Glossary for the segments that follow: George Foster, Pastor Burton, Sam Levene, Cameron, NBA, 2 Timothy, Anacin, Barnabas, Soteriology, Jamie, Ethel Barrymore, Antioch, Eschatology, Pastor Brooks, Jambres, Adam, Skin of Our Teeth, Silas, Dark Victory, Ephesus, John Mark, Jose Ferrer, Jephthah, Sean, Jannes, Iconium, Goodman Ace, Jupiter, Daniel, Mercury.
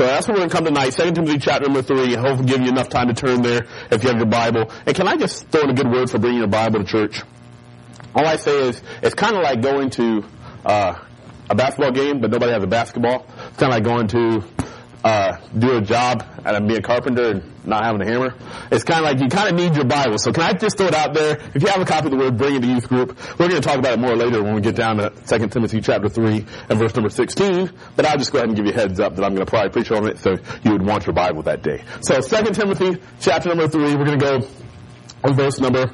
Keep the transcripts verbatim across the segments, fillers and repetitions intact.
So that's where we're going to come tonight, Second Timothy chapter number three, and hopefully give you enough time to turn there if you have your Bible. And can I just throw in a good word for bringing a Bible to church? All I say is, it's kind of like going to uh, a basketball game, but nobody has a basketball. It's kind of like going to uh, do a job and being a carpenter and not having a hammer. It's kind of like you kind of need your Bible. So can I just throw it out there? If you have a copy of the Word, bring it to youth group. We're going to talk about it more later when we get down to Second Timothy chapter three and verse number sixteen. But I'll just go ahead and give you a heads up that I'm going to probably preach on it, so you would want your Bible that day. So Second Timothy chapter number three, we're going to go on verse number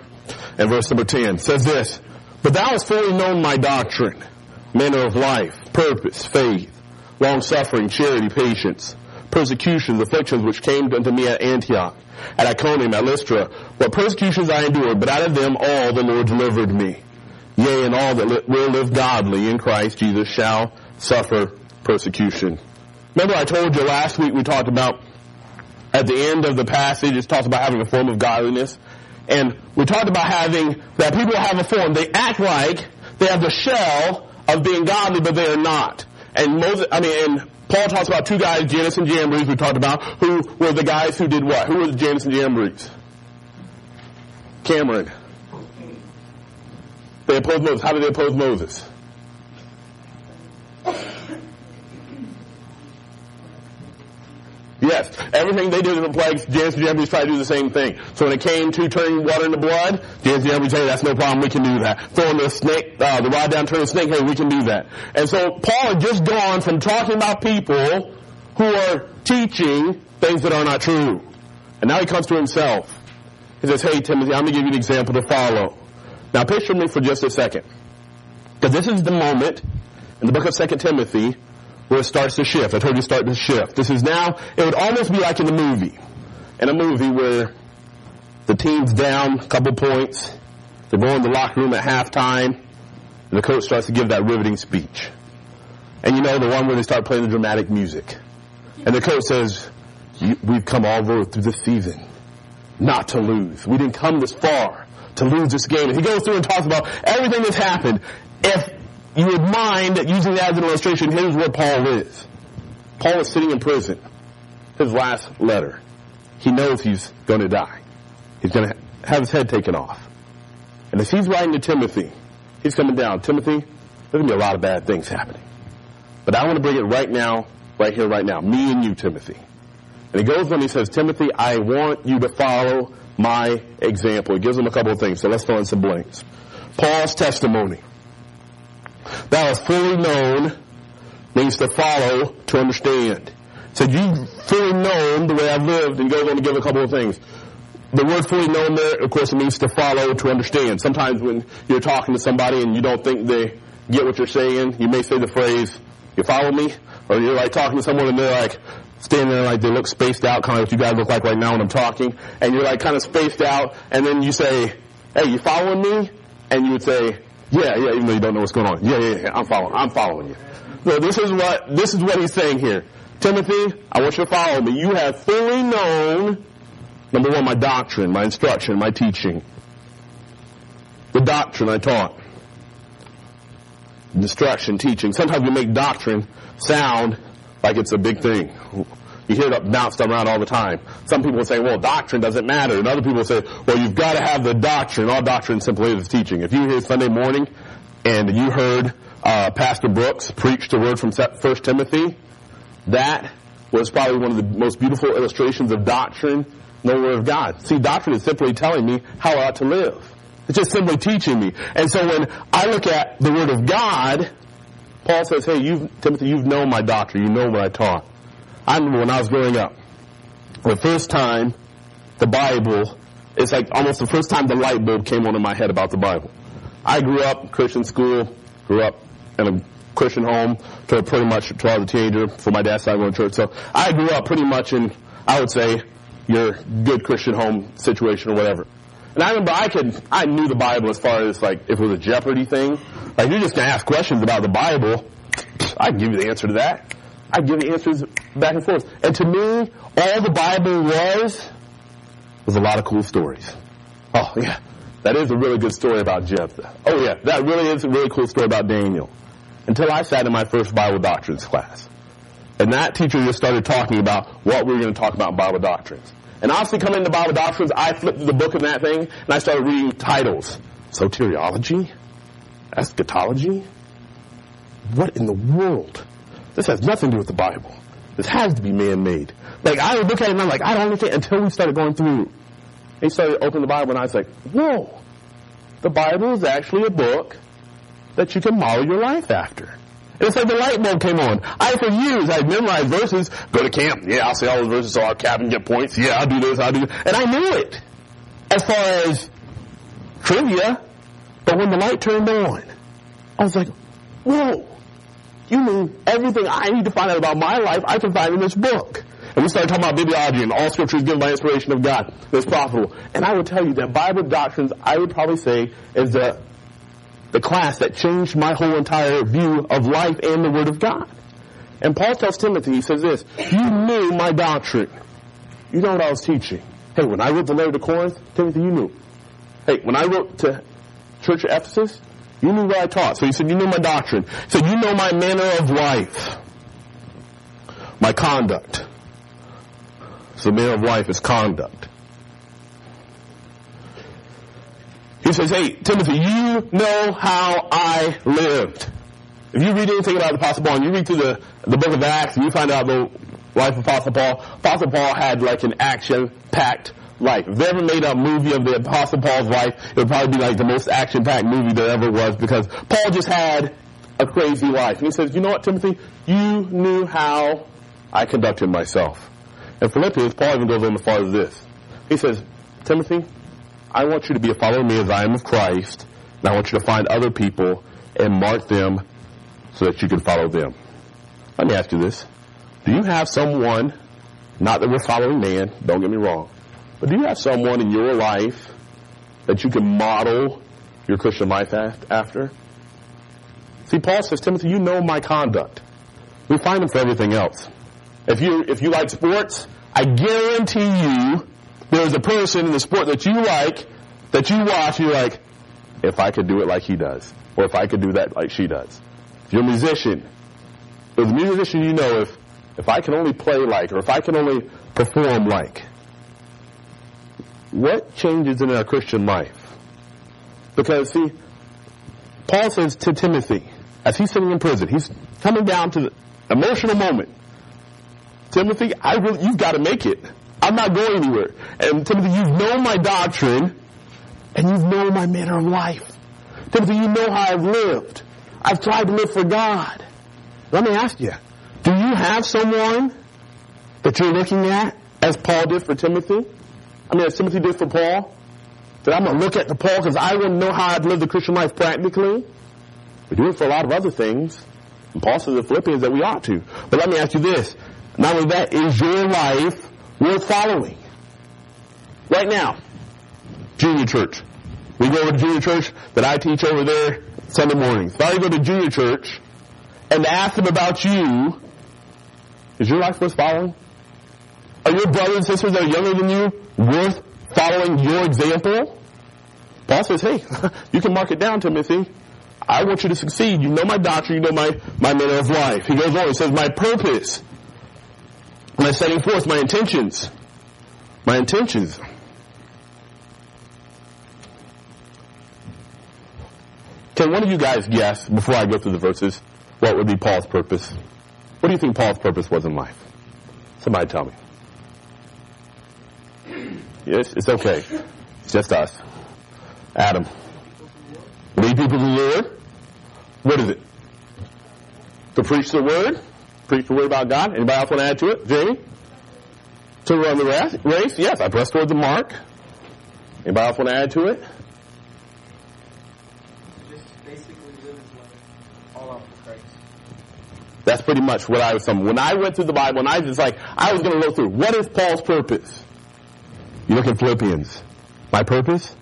and verse number ten. It says this: "But thou hast fully known my doctrine, manner of life, purpose, faith, long-suffering, charity, patience, persecutions, afflictions which came unto me at Antioch, at Iconium, at Lystra. What persecutions I endured, but out of them all the Lord delivered me. Yea, and all that li- will live godly in Christ Jesus shall suffer persecution." Remember I told you last week, we talked about at the end of the passage, it talks about having a form of godliness. And we talked about having, that people have a form. They act like they have the shell of being godly, but they are not. And Moses, I mean, and Paul talks about two guys, Jannes and Jambres, we talked about, who were the guys who did what? Who were the Jannes and Jambres? Cameron. They opposed Moses. How did they oppose Moses? Yes, everything they did in the plagues, Jannes and Jambres tried to do the same thing. So when it came to turning water into blood, Jannes and Jambres said, that's no problem, we can do that. Throwing the snake, uh, the rod down, turning the snake, hey, we can do that. And so Paul had just gone from talking about people who are teaching things that are not true. And now he comes to himself. He says, hey, Timothy, I'm going to give you an example to follow. Now picture me for just a second, because this is the moment in the book of Second Timothy where it starts to shift. I told you it started to shift. This is now, it would almost be like in the movie. In a movie where the team's down a couple points, they go in the locker room at halftime, and the coach starts to give that riveting speech. And you know the one where they start playing the dramatic music. And the coach says, we've come all the way through this season not to lose. We didn't come this far to lose this game. And he goes through and talks about everything that's happened. If you would mind that using that as an illustration, here's where Paul is. Paul is sitting in prison. His last letter. He knows he's going to die. He's going to have his head taken off. And as he's writing to Timothy, he's coming down. Timothy, there's going to be a lot of bad things happening. But I want to bring it right now, right here, right now. Me and you, Timothy. And he goes on, he says, Timothy, I want you to follow my example. He gives him a couple of things. So let's fill in some blanks. Paul's testimony. Thou hast fully known means to follow, to understand. So you've fully known the way I've lived, and goes on to give a couple of things. The word fully known there, of course, it means to follow, to understand. Sometimes when you're talking to somebody and you don't think they get what you're saying, you may say the phrase, you follow me? Or you're like talking to someone and they're like standing there like they look spaced out, kind of like what you guys look like right now when I'm talking. And you're like kind of spaced out, and then you say, hey, you following me? And you would say, Yeah, yeah, even though you don't know what's going on. Yeah, yeah, yeah, I'm following, I'm following you. So this is what, this is what he's saying here. Timothy, I want you to follow me. You have fully known, number one, my doctrine, my instruction, my teaching. The doctrine I taught. Instruction, teaching. Sometimes we make doctrine sound like it's a big thing. You hear it bounced around all the time. Some people say, well, doctrine doesn't matter. And other people say, well, you've got to have the doctrine. All doctrine simply is teaching. If you hear Sunday morning and you heard uh, Pastor Brooks preach the word from First Timothy, that was probably one of the most beautiful illustrations of doctrine in the Word of God. See, doctrine is simply telling me how I ought to live. It's just simply teaching me. And so when I look at the Word of God, Paul says, hey, you've, Timothy, you've known my doctrine. You know what I taught. I remember when I was growing up, the first time the Bible, it's like almost the first time the light bulb came on in my head about the Bible. I grew up Christian school, grew up in a Christian home, to pretty much until I was a teenager. For my dad's side, going to church. So I grew up pretty much in, I would say, your good Christian home situation or whatever. And I remember I could, I knew the Bible as far as like if it was a Jeopardy thing. Like you're just going to ask questions about the Bible, I can give you the answer to that. I give the answers back and forth. And to me, all the Bible was, was a lot of cool stories. Oh, yeah, that is a really good story about Jephthah. Oh, yeah, that really is a really cool story about Daniel. Until I sat in my first Bible doctrines class. And that teacher just started talking about what we were going to talk about in Bible doctrines. And obviously coming into Bible doctrines, I flipped the book and that thing, and I started reading titles. Soteriology? Eschatology? What in the world? This has nothing to do with the Bible. This has to be man-made. Like, I would look at it and I'm like, I don't understand, until we started going through. They started opening the Bible, and I was like, whoa. The Bible is actually a book that you can model your life after. It's like the light bulb came on. I, for years, I'd memorize verses, go to camp, yeah, I'll say all those verses so I'll cap and get points, yeah, I'll do this, I'll do this. And I knew it as far as trivia, but when the light turned on, I was like, whoa, you mean everything I need to find out about my life, I can find in this book. And we started talking about bibliology and all scripture is given by inspiration of God. That's profitable. And I would tell you that Bible doctrines, I would probably say, is the the class that changed my whole entire view of life and the Word of God. And Paul tells Timothy, he says this, you knew my doctrine. You know what I was teaching. Hey, when I wrote the letter to Corinth, Timothy, you knew. Hey, when I wrote to Church of Ephesus, you knew what I taught. So he said, you know my doctrine. He said, you know my manner of life, my conduct. So the manner of life is conduct. He says, hey, Timothy, you know how I lived. If you read anything about the Apostle Paul, and you read through the, the book of Acts, and you find out the life of Apostle Paul, Apostle Paul had like an action-packed life. If they ever made a movie of the Apostle Paul's life, it would probably be like the most action-packed movie there ever was, because Paul just had a crazy life. And he says, you know what, Timothy? You knew how I conducted myself. In Philippians, Paul even goes on as far as this. He says, Timothy, I want you to be a follower of me as I am of Christ, and I want you to find other people and mark them so that you can follow them. Let me ask you this. Do you have someone, not that we're following man, don't get me wrong, but do you have someone in your life that you can model your Christian life after? See, Paul says, Timothy, you know my conduct. We find him for everything else. If you if you like sports, I guarantee you there's a person in the sport that you like, that you watch, you're like, if I could do it like he does, or if I could do that like she does. If you're a musician, there's a musician you know, if, if I can only play like, or if I can only perform like. What changes in our Christian life? Because, see, Paul says to Timothy, as he's sitting in prison, he's coming down to the emotional moment. Timothy, I really, you've got to make it. I'm not going anywhere. And Timothy, you've known my doctrine, and you've known my manner of life. Timothy, you know how I've lived. I've tried to live for God. Let me ask you, do you have someone that you're looking at, as Paul did for Timothy? I mean, as Timothy did for Paul? That I'm going to look at the Paul because I wouldn't know how I'd live the Christian life practically. We do it for a lot of other things. And Paul says in Philippians that we ought to. But let me ask you this. Not only that, is your life worth following? Right now, junior church. We go over to junior church that I teach over there Sunday mornings. If I go to junior church and ask them about you, is your life worth following? Are your brothers and sisters that are younger than you worth following your example? Paul says, hey, you can mark it down, Timothy. I want you to succeed. You know my doctrine. You know my, my manner of life. He goes on. He says, my purpose. My setting forth, my intentions. My intentions. Can one of you guys guess, before I go through the verses, what would be Paul's purpose? What do you think Paul's purpose was in life? Somebody tell me. Yes, it's okay. It's just us. Adam. Lead people to the Lord. What is it? To preach the word. Preach the word about God. Anybody else want to add to it? Jamie? To run the race? Yes, I press toward the mark. Anybody else want to add to it? Just basically live his life all out for Christ. That's pretty much what I was saying. When I went through the Bible, and I was just like, I was going to look through, what is Paul's purpose? You look at Philippians. My purpose?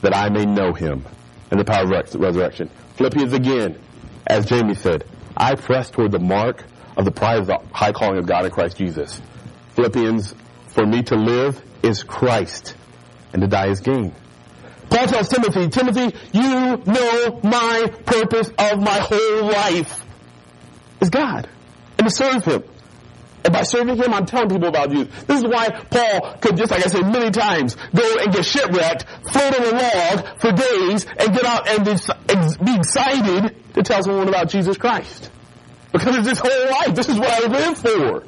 That I may know him and the power of resurrection. Philippians again, as Jamie said, I press toward the mark of the prize of the high calling of God in Christ Jesus. Philippians, for me to live is Christ, and to die is gain. Paul tells Timothy, Timothy, you know my purpose of my whole life is God, and to serve him. And by serving him, I'm telling people about Jesus. This is why Paul could, just like I said many times, go and get shipwrecked, float on a log for days, and get out and be excited to tell someone about Jesus Christ. Because it's his whole life. This is what I live for. Do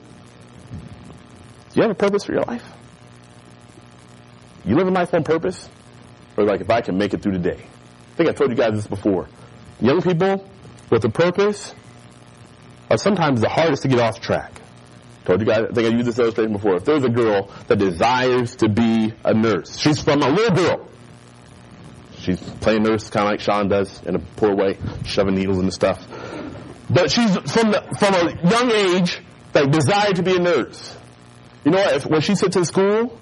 you have a purpose for your life? You live a life on purpose? Or like, if I can make it through today. I think I told you guys this before. Young people with a purpose are sometimes the hardest to get off track. Told you guys, I think I used this illustration before. If there's a girl that desires to be a nurse, she's from a little girl. She's playing nurse, kind of like Sean does in a poor way, shoving needles and stuff. But she's from the, from a young age, like, desired to be a nurse. You know what? If, when she sits in school,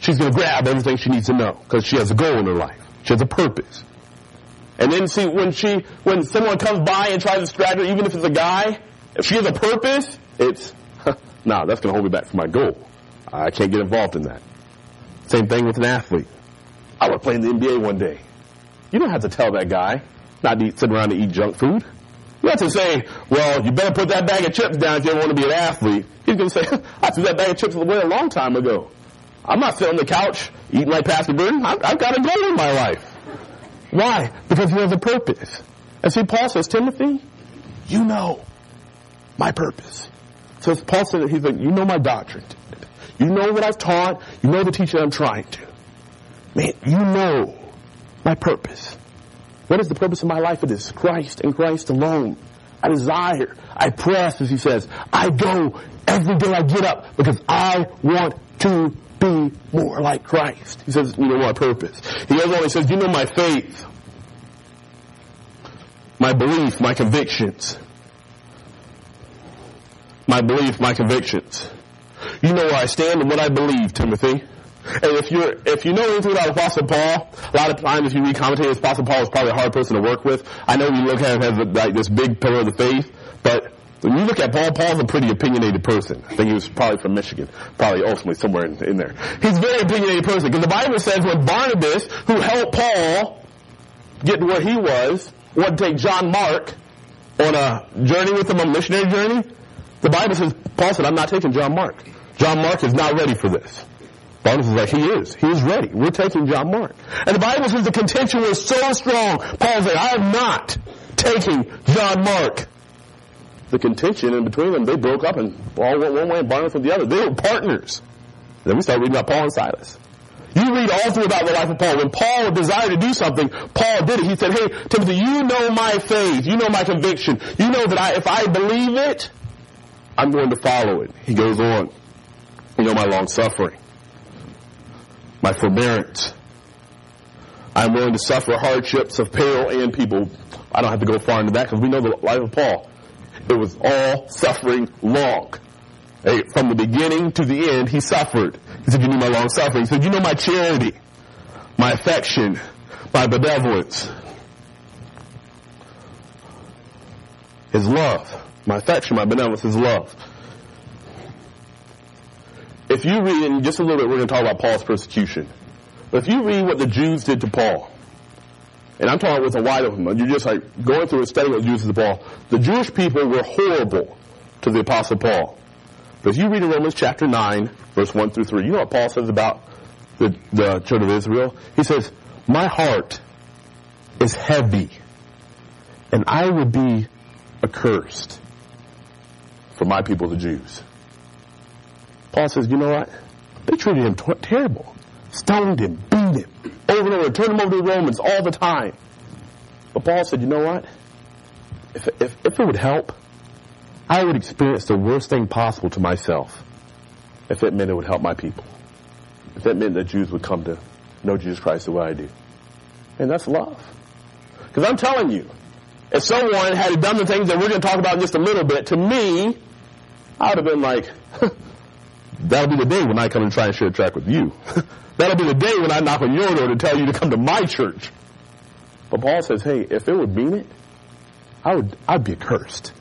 she's going to grab everything she needs to know because she has a goal in her life. She has a purpose. And then see, when she, when someone comes by and tries to distract her, even if it's a guy, if she has a purpose, it's, nah, that's going to hold me back from my goal. I can't get involved in that. Same thing with an athlete. I want to play in the N B A one day. You don't have to tell that guy not to sit around and eat junk food. You have to say, well, you better put that bag of chips down if you ever want to be an athlete. He's going to say, I threw that bag of chips away a long time ago. I'm not sitting on the couch eating like Pastor Burton. I've, I've got a goal in my life. Why? Because he has a purpose. And see, Paul says, Timothy, you know my purpose. So Paul said, he's like, you know my doctrine. You know what I've taught. You know the teaching I'm trying to. Man, you know my purpose. What is the purpose of my life? It is Christ and Christ alone. I desire. I press, as he says. I go every day I get up because I want to be more like Christ. He says, you know my purpose. He goes on, he says, you know my faith, my belief, my convictions. My belief, my convictions. You know where I stand and what I believe, Timothy. And if you're, if you know anything about Apostle Paul, a lot of times if you read commentators, Apostle Paul is probably a hard person to work with. I know we look at him as a, like this big pillar of the faith, but when you look at Paul, Paul's a pretty opinionated person. I think he was probably from Michigan, probably ultimately somewhere in, in there. He's a very opinionated person, because the Bible says when Barnabas, who helped Paul get to where he was, wanted to take John Mark on a journey with him, a missionary journey, the Bible says, Paul said, I'm not taking John Mark. John Mark is not ready for this. Barnabas is like, he is. He is ready. We're taking John Mark. And the Bible says the contention was so strong. Paul said, I am not taking John Mark. The contention in between them, they broke up and Paul went one way and Barnabas went the other. They were partners. And then we start reading about Paul and Silas. You read all through about the life of Paul. When Paul desired to do something, Paul did it. He said, hey, Timothy, you know my faith. You know my conviction. You know that I, if I believe it, I'm going to follow it. He goes on. You know my long suffering. My forbearance. I'm willing to suffer hardships of peril and people. I don't have to go far into that because we know the life of Paul. It was all suffering long. Hey, from the beginning to the end, he suffered. He said, you know my long suffering. He said, you know my charity, my affection, my benevolence. His love. My affection, my benevolence, his love. If you read, and just a little bit we're going to talk about Paul's persecution. But if you read what the Jews did to Paul, and I'm talking with a wide open mind, you're just like going through and studying what the Jews did to Paul. The Jewish people were horrible to the Apostle Paul. But if you read in Romans chapter nine, verse one through three, you know what Paul says about the, the children of Israel? He says, my heart is heavy, and I will be accursed for my people, the Jews. Paul says, you know what? They treated him t- terrible. Stoned him, beat him, over and over, turned him over to the Romans all the time. But Paul said, you know what? If, if, if it would help, I would experience the worst thing possible to myself if it meant it would help my people. If it meant that Jews would come to know Jesus Christ the way I do. And that's love. Because I'm telling you, if someone had done the things that we're going to talk about in just a little bit, to me, I would have been like, huh, that'll be the day when I come and try and share a track with you. That'll be the day when I knock on your door to tell you to come to my church. But Paul says, hey, if it would mean it, I would, I'd be accursed.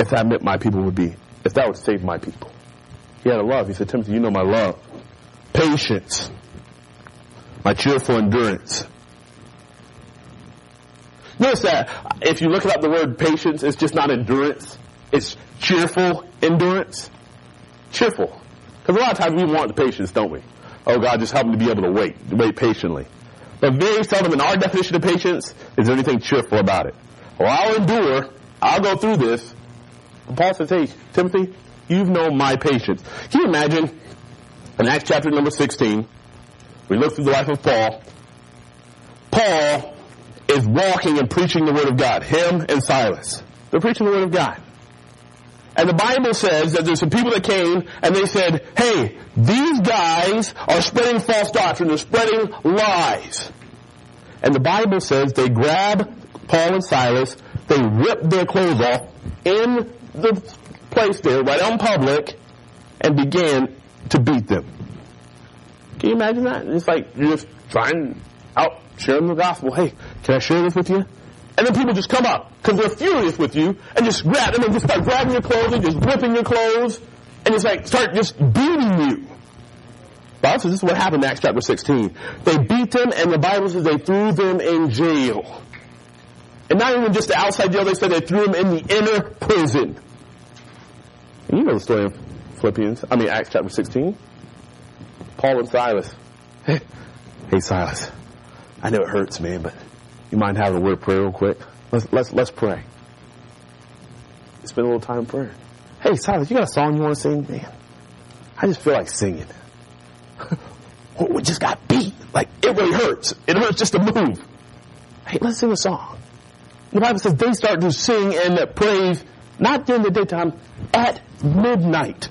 If that meant my people would be, if that would save my people. He had a love. He said, Timothy, you know my love. Patience. My cheerful endurance. Notice that if you look up the word patience, it's just not endurance. It's cheerful endurance, cheerful. Because a lot of times we want the patience, don't we? Oh, God, just help me to be able to wait, wait patiently. But very seldom in our definition of patience is there anything cheerful about it. Or I'll endure, I'll go through this. And Paul says, hey, Timothy, you've known my patience. Can you imagine in Acts chapter number sixteen, we look through the life of Paul. Paul is walking and preaching the word of God. Him and Silas. They're preaching the word of God. And the Bible says that there's some people that came and they said, hey, these guys are spreading false doctrine. They're spreading lies. And the Bible says they grab Paul and Silas. They rip their clothes off in the place there, right on public, and began to beat them. Can you imagine that? It's like you're just trying out, sharing the gospel. Hey, can I share this with you? And then people just come up because they're furious with you and just grab them and just start grabbing your clothes and just ripping your clothes and just like start just beating you. The Bible says this is what happened in Acts chapter sixteen. They beat them, and the Bible says they threw them in jail. And not even just the outside jail, they said they threw them in the inner prison. And you know the story of Philippians, I mean Acts chapter sixteen. Paul and Silas. Hey, hey Silas, I know it hurts, man, but you mind having a word of prayer real quick? Let's let's let's pray. Spend a little time in prayer. Hey, Silas, you got a song you want to sing? Man, I just feel like singing. We just got beat. Like, it really hurts. It hurts just to move. Hey, let's sing a song. The Bible says they start to sing and praise, not during the daytime, at midnight.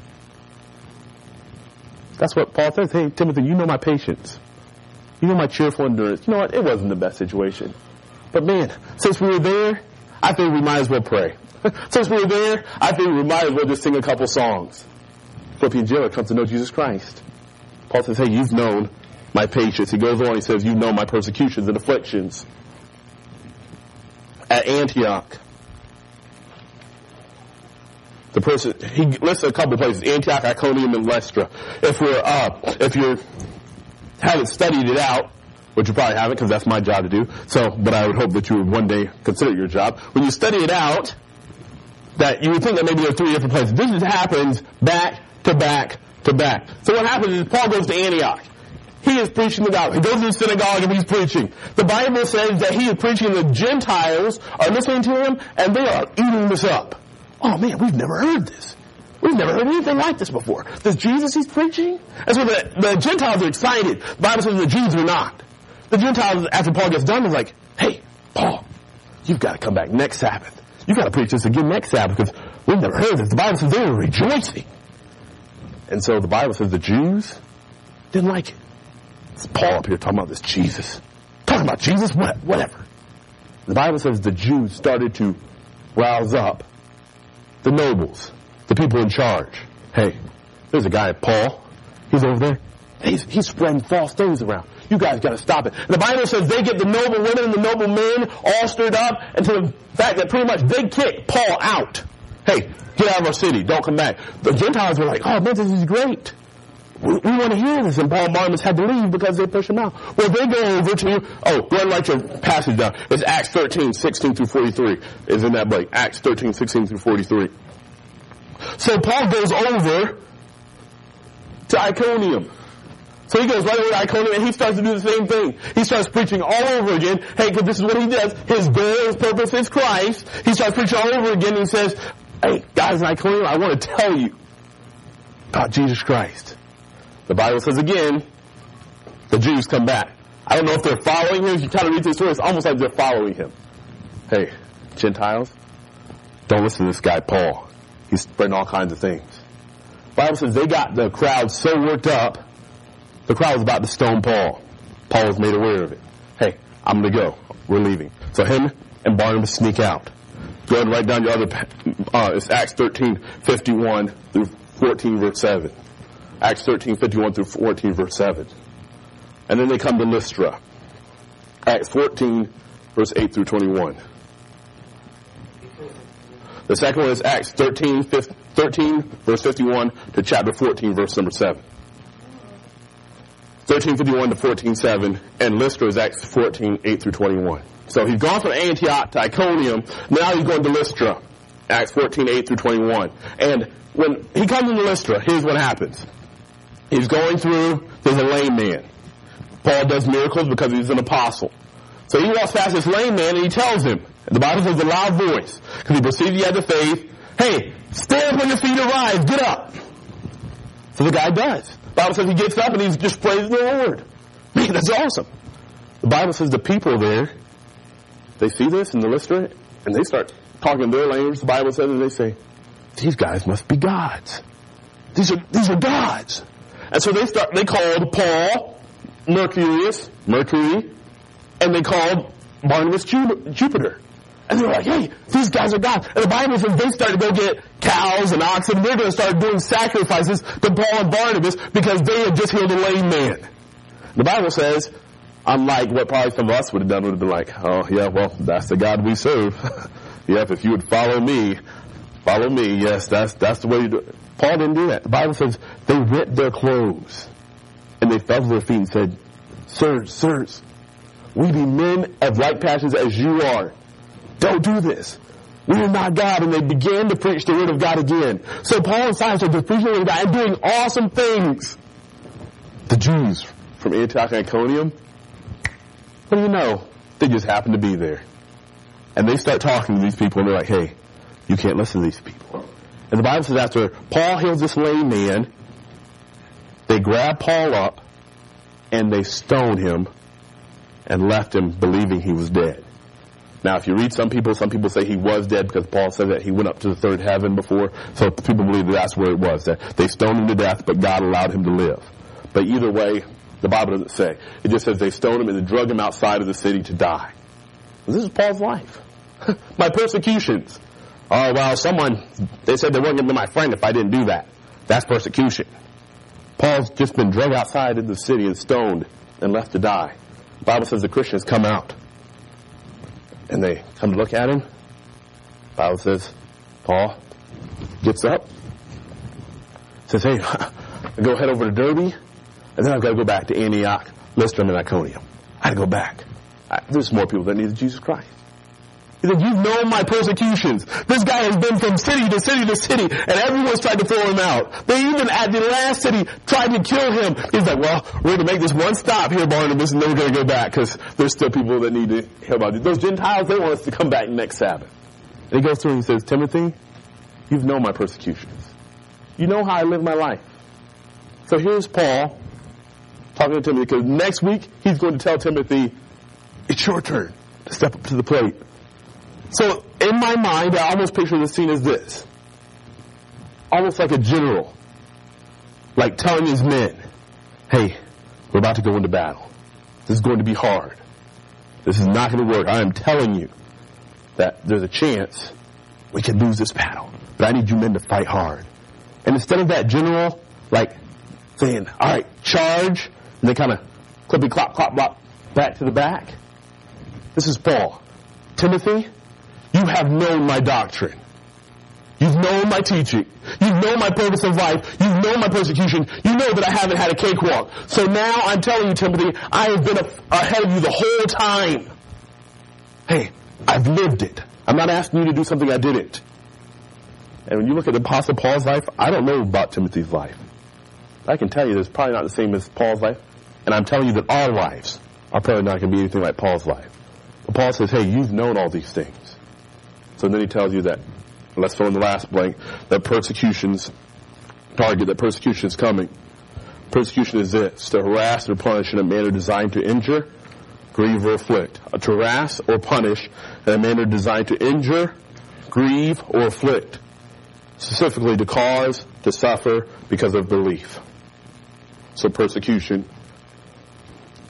That's what Paul says. Hey, Timothy, you know my patience. You know my cheerful endurance. You know what? It wasn't the best situation. But man, since we were there, I think we might as well pray. Since we were there, I think we might as well just sing a couple songs. Philippian jailer comes to know Jesus Christ. Paul says, hey, you've known my patience. He goes on, he says, you know my persecutions and afflictions. At Antioch. The person, he lists a couple of places, Antioch, Iconium, and Lystra. If we're up, uh, if you haven't studied it out, which you probably haven't because that's my job to do, so, but I would hope that you would one day consider it your job. When you study it out, that you would think that maybe there are three different places. This just happens back to back to back. So what happens is Paul goes to Antioch. He is preaching the gospel. He goes to the synagogue and he's preaching. The Bible says that he is preaching, the Gentiles are listening to him and they are eating this up. Oh man, we've never heard this. We've never heard anything like this before. This Jesus he's preaching? And so the, the Gentiles are excited. The Bible says the Jews are not. The Gentiles, after Paul gets done, is like, hey, Paul, you've got to come back next Sabbath. You've got to preach this again next Sabbath because we've never heard this. The Bible says they were rejoicing. And so the Bible says the Jews didn't like it. It's Paul up here talking about this Jesus. Talking about Jesus? What? Whatever. The Bible says the Jews started to rouse up. The nobles, the people in charge. Hey, there's a guy, Paul. He's over there. He's, he's spreading false things around. You guys got to stop it. And the Bible says they get the noble women and the noble men all stirred up into the fact that pretty much they kick Paul out. Hey, get out of our city. Don't come back. The Gentiles were like, oh, man, this is great. We, we want to hear this. And Paul and Barnabas had to leave because they pushed him out. Well, they go over to, oh, go ahead and write your passage down. It's Acts thirteen, sixteen through forty-three. Is in that blank. Acts thirteen, sixteen through forty-three. So Paul goes over to Iconium. So he goes right over to Iconium and he starts to do the same thing. He starts preaching all over again. Hey, because this is what he does. His goal, his purpose is Christ. He starts preaching all over again and he says, hey, guys in Iconium, I want to tell you about Jesus Christ. The Bible says again, the Jews come back. I don't know if they're following him. If you kind of read this story, it's almost like they're following him. Hey, Gentiles, don't listen to this guy, Paul. He's spreading all kinds of things. The Bible says they got the crowd so worked up, the crowd was about to stone Paul. Paul was made aware of it. Hey, I'm going to go. We're leaving. So him and Barnabas sneak out. Go ahead and write down your other, uh, it's Acts thirteen, fifty-one through fourteen, verse seven. Acts thirteen, fifty-one through fourteen, verse seven. And then they come to Lystra. Acts fourteen, verse eight through twenty-one. The second one is Acts thirteen, fifteen, thirteen, verse fifty-one to chapter fourteen, verse number seven. thirteen, fifty-one to fourteen, seven. And Lystra is Acts fourteen, eight through twenty-one. So he's gone from Antioch to Iconium. Now he's going to Lystra. Acts fourteen, eight through twenty-one. And when he comes into Lystra, here's what happens. He's going through, there's a lame man. Paul does miracles because he's an apostle. So he walks past this lame man and he tells him, the Bible says a loud voice, because he perceived he had the faith, hey, stand up on your feet and rise, get up. So the guy does. The Bible says he gets up and he's just praising the Lord. Man, that's awesome. The Bible says the people there, they see this in the Lystra, and they start talking their language, the Bible says, and they say, these guys must be gods. These are these are gods. And so they start they called Paul Mercurius, Mercury, and they called Barnabas Jupiter. And they're like, hey, these guys are gods. And the Bible says they started to go get cows and oxen. They're going to start doing sacrifices to Paul and Barnabas because they had just healed a lame man. The Bible says, unlike what probably some of us would have done, would have been like, oh, yeah, well, that's the God we serve. Yep, if you would follow me, follow me. Yes, that's that's the way you do it. Paul didn't do that. The Bible says they rent their clothes and they fell to their feet and said, Sirs, sirs, we be men of like passions as you are. Don't do this. We are not God. And they began to preach the word of God again. So Paul and Silas are just preaching the word of God and doing awesome things. The Jews from Antioch and Iconium, what do you know? They just happened to be there. And they start talking to these people and they're like, hey, you can't listen to these people. And the Bible says after Paul heals this lame man, they grab Paul up and they stone him and left him believing he was dead. Now, if you read some people, some people say he was dead because Paul said that he went up to the third heaven before. So people believe that that's where it was, that they stoned him to death, but God allowed him to live. But either way, the Bible doesn't say. It just says they stoned him and they drug him outside of the city to die. Well, this is Paul's life. My persecutions. Oh, well, someone, they said they weren't going to be my friend if I didn't do that. That's persecution. Paul's just been dragged outside of the city and stoned and left to die. The Bible says the Christians come out. And they come to look at him. The Bible says Paul gets up, says, hey, I go head over to Derby, and then I've got to go back to Antioch, Lystra, and Iconium. I got to go back. I, there's more people that need Jesus Christ. He said, you've known my persecutions. This guy has been from city to city to city, and everyone's tried to throw him out. They even at the last city tried to kill him. He's like, well, we're going to make this one stop here, Barnabas, and then we're going to go back because there's still people that need to hear about it. Those Gentiles, they want us to come back next Sabbath. And he goes through and he says, Timothy, you've known my persecutions. You know how I live my life. So here's Paul talking to Timothy because next week he's going to tell Timothy, it's your turn to step up to the plate. So, in my mind, I almost picture the scene as this. Almost like a general. Like telling his men, hey, we're about to go into battle. This is going to be hard. This is not going to work. I am telling you that there's a chance we could lose this battle. But I need you men to fight hard. And instead of that general, like, saying, all right, charge. And they kind of clippy, clop, clop, clop, back to the back. This is Paul. Timothy, you have known my doctrine. You've known my teaching. You've known my purpose of life. You've known my persecution. You know that I haven't had a cakewalk. So now I'm telling you, Timothy, I have been ahead of you the whole time. Hey, I've lived it. I'm not asking you to do something I didn't. And when you look at the Apostle Paul's life, I don't know about Timothy's life. I can tell you it's probably not the same as Paul's life. And I'm telling you that our lives are probably not going to be anything like Paul's life. But Paul says, hey, you've known all these things. So then he tells you that, let's fill in the last blank, that persecution's target, that persecution is coming. Persecution is this, to harass or punish in a manner designed to injure, grieve, or afflict. To harass or punish in a manner designed to injure, grieve, or afflict. Specifically to cause, to suffer, because of belief. So persecution.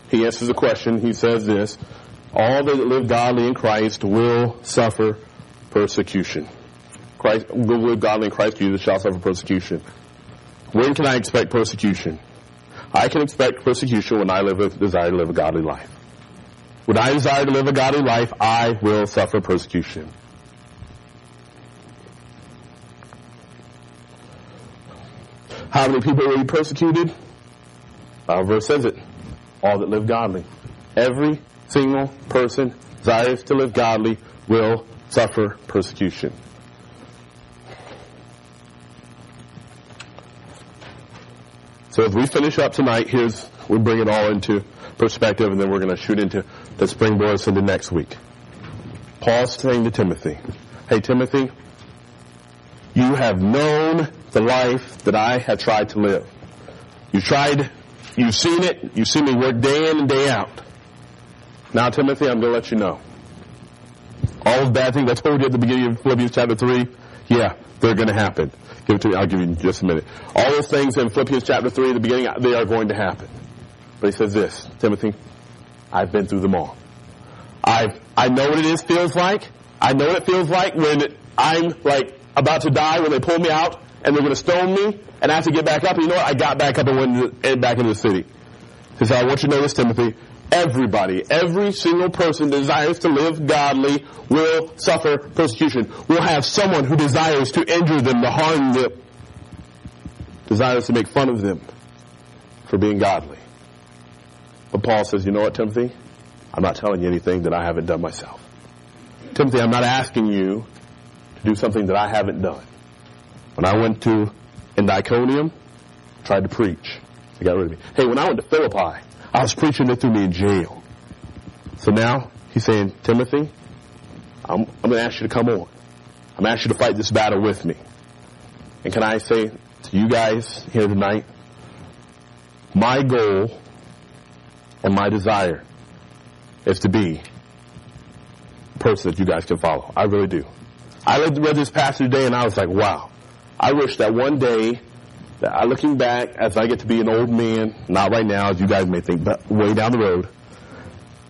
He answers the question, he says this, all they that live godly in Christ will suffer persecution. Christ, will live godly in Christ Jesus shall suffer persecution. When can I expect persecution? I can expect persecution when I live a, desire to live a godly life. When I desire to live a godly life, I will suffer persecution. How many people will be persecuted? Our verse says it. All that live godly. Every single person desires to live godly will suffer persecution. So as we finish up tonight, here's we bring it all into perspective, and then we're going to shoot into the springboard us into next week. Paul's saying to Timothy, hey, Timothy, you have known the life that I have tried to live. You tried, you've seen it, you've seen me work day in and day out. Now, Timothy, I'm going to let you know. All the bad things I told you at the beginning of Philippians chapter three, yeah, they're going to happen. Give it to me. I'll give you just a minute. All those things in Philippians chapter three, the beginning, they are going to happen. But he says this, Timothy, I've been through them all. I I know what it is feels like. I know what it feels like when it, I'm like about to die, when they pull me out and they're going to stone me, and I have to get back up. And you know what? I got back up and went and back into the city. He says, I want you to know this, Timothy. Everybody, every single person desires to live godly will suffer persecution. We'll have someone who desires to injure them, to harm them, desires to make fun of them for being godly. But Paul says, you know what, Timothy? I'm not telling you anything that I haven't done myself. Timothy, I'm not asking you to do something that I haven't done. When I went to Iconium, tried to preach. They got rid of me. Hey, when I went to Philippi, I was preaching, they threw me in jail. So now he's saying, Timothy, I'm, I'm going to ask you to come on. I'm going to ask you to fight this battle with me. And can I say to you guys here tonight, my goal and my desire is to be a person that you guys can follow. I really do. I read this passage today and I was like, wow. I wish that one day, that I, looking back, as I get to be an old man, not right now, as you guys may think, but way down the road,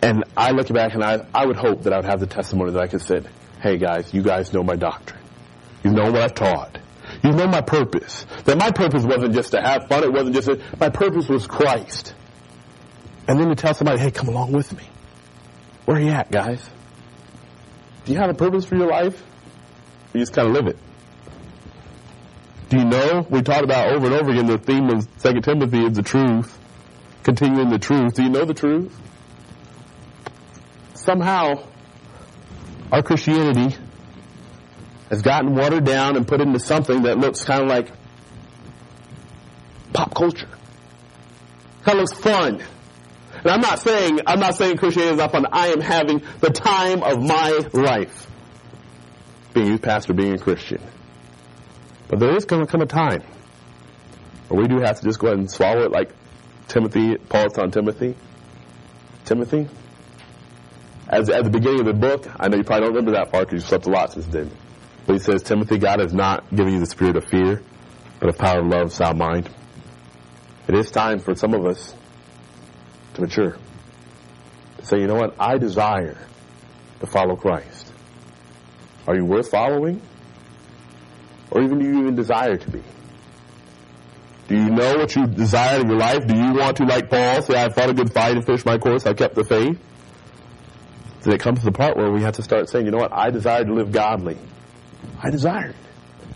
and I look back and I, I would hope that I would have the testimony that I could say, hey guys, you guys know my doctrine. You know what I've taught. You know my purpose. That my purpose wasn't just to have fun. It wasn't just, a, my purpose was Christ. And then to tell somebody, hey, come along with me. Where are you at, guys? Do you have a purpose for your life? You just kind of live it. Do you know, we talked about over and over again, the theme of Second Timothy is the truth, continuing the truth. Do you know the truth? Somehow, our Christianity has gotten watered down and put into something that looks kind of like pop culture. Kind of looks fun. And I'm not saying, I'm not saying Christianity is not fun. I am having the time of my life being a youth pastor, being a Christian. But there is going to come a time where we do have to just go ahead and swallow it, like Timothy, Paul's on Timothy. Timothy, as at the beginning of the book, I know you probably don't remember that far because you slept a lot since then. But he says, Timothy, God has not given you the spirit of fear, but of power, love, sound mind. It is time for some of us to mature. To say, you know what? I desire to follow Christ. Are you worth following? Or even do you even desire to be? Do you know what you desire in your life? Do you want to, like Paul, say, I fought a good fight and finished my course, I kept the faith? Then it comes to the part where we have to start saying, you know what, I desire to live godly. I desire it.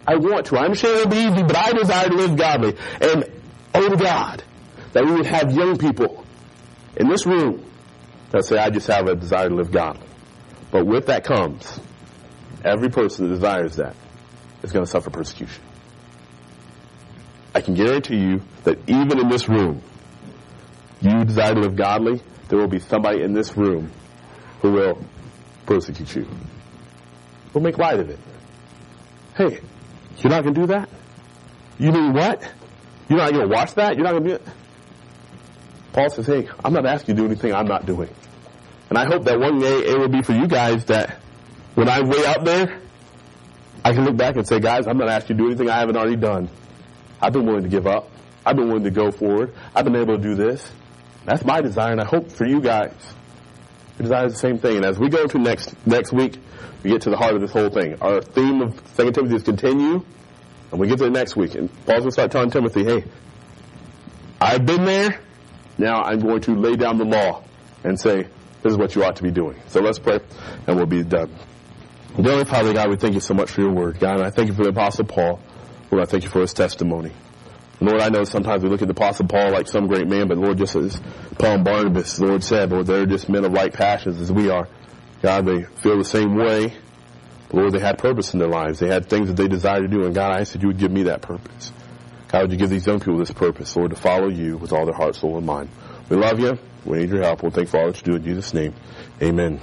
I want to. I'm sure it'll be easy, but I desire to live godly. And oh to God, that we would have young people in this room that say, I just have a desire to live godly. But with that comes, every person that desires that is going to suffer persecution. I can guarantee you that even in this room, you desire to live godly, there will be somebody in this room who will persecute you. We'll make light of it. Hey, you're not going to do that? You mean what? You're not going to watch that? You're not going to do it? Paul says, hey, I'm not asking you to do anything I'm not doing. And I hope that one day it will be for you guys that when I'm way out there, I can look back and say, guys, I'm not asking you to do anything I haven't already done. I've been willing to give up. I've been willing to go forward. I've been able to do this. That's my desire, and I hope for you guys, your desire is the same thing. And as we go to next next week, we get to the heart of this whole thing. Our theme of Second Timothy is continue, and we get to it next week. And Paul's going to start telling Timothy, hey, I've been there. Now I'm going to lay down the law and say, this is what you ought to be doing. So let's pray, and we'll be done. Dearly Father God, we thank you so much for your word, God. And I thank you for the Apostle Paul. Lord, I thank you for his testimony. Lord, I know sometimes we look at the Apostle Paul like some great man, but Lord, just as Paul and Barnabas, Lord said, Lord, they're just men of like passions as we are. God, they feel the same way. But Lord, they had purpose in their lives. They had things that they desired to do. And God, I ask that you would give me that purpose. God, would you give these young people this purpose, Lord, to follow you with all their heart, soul, and mind. We love you. We need your help. We'll thank you for all that you do in Jesus' name. Amen.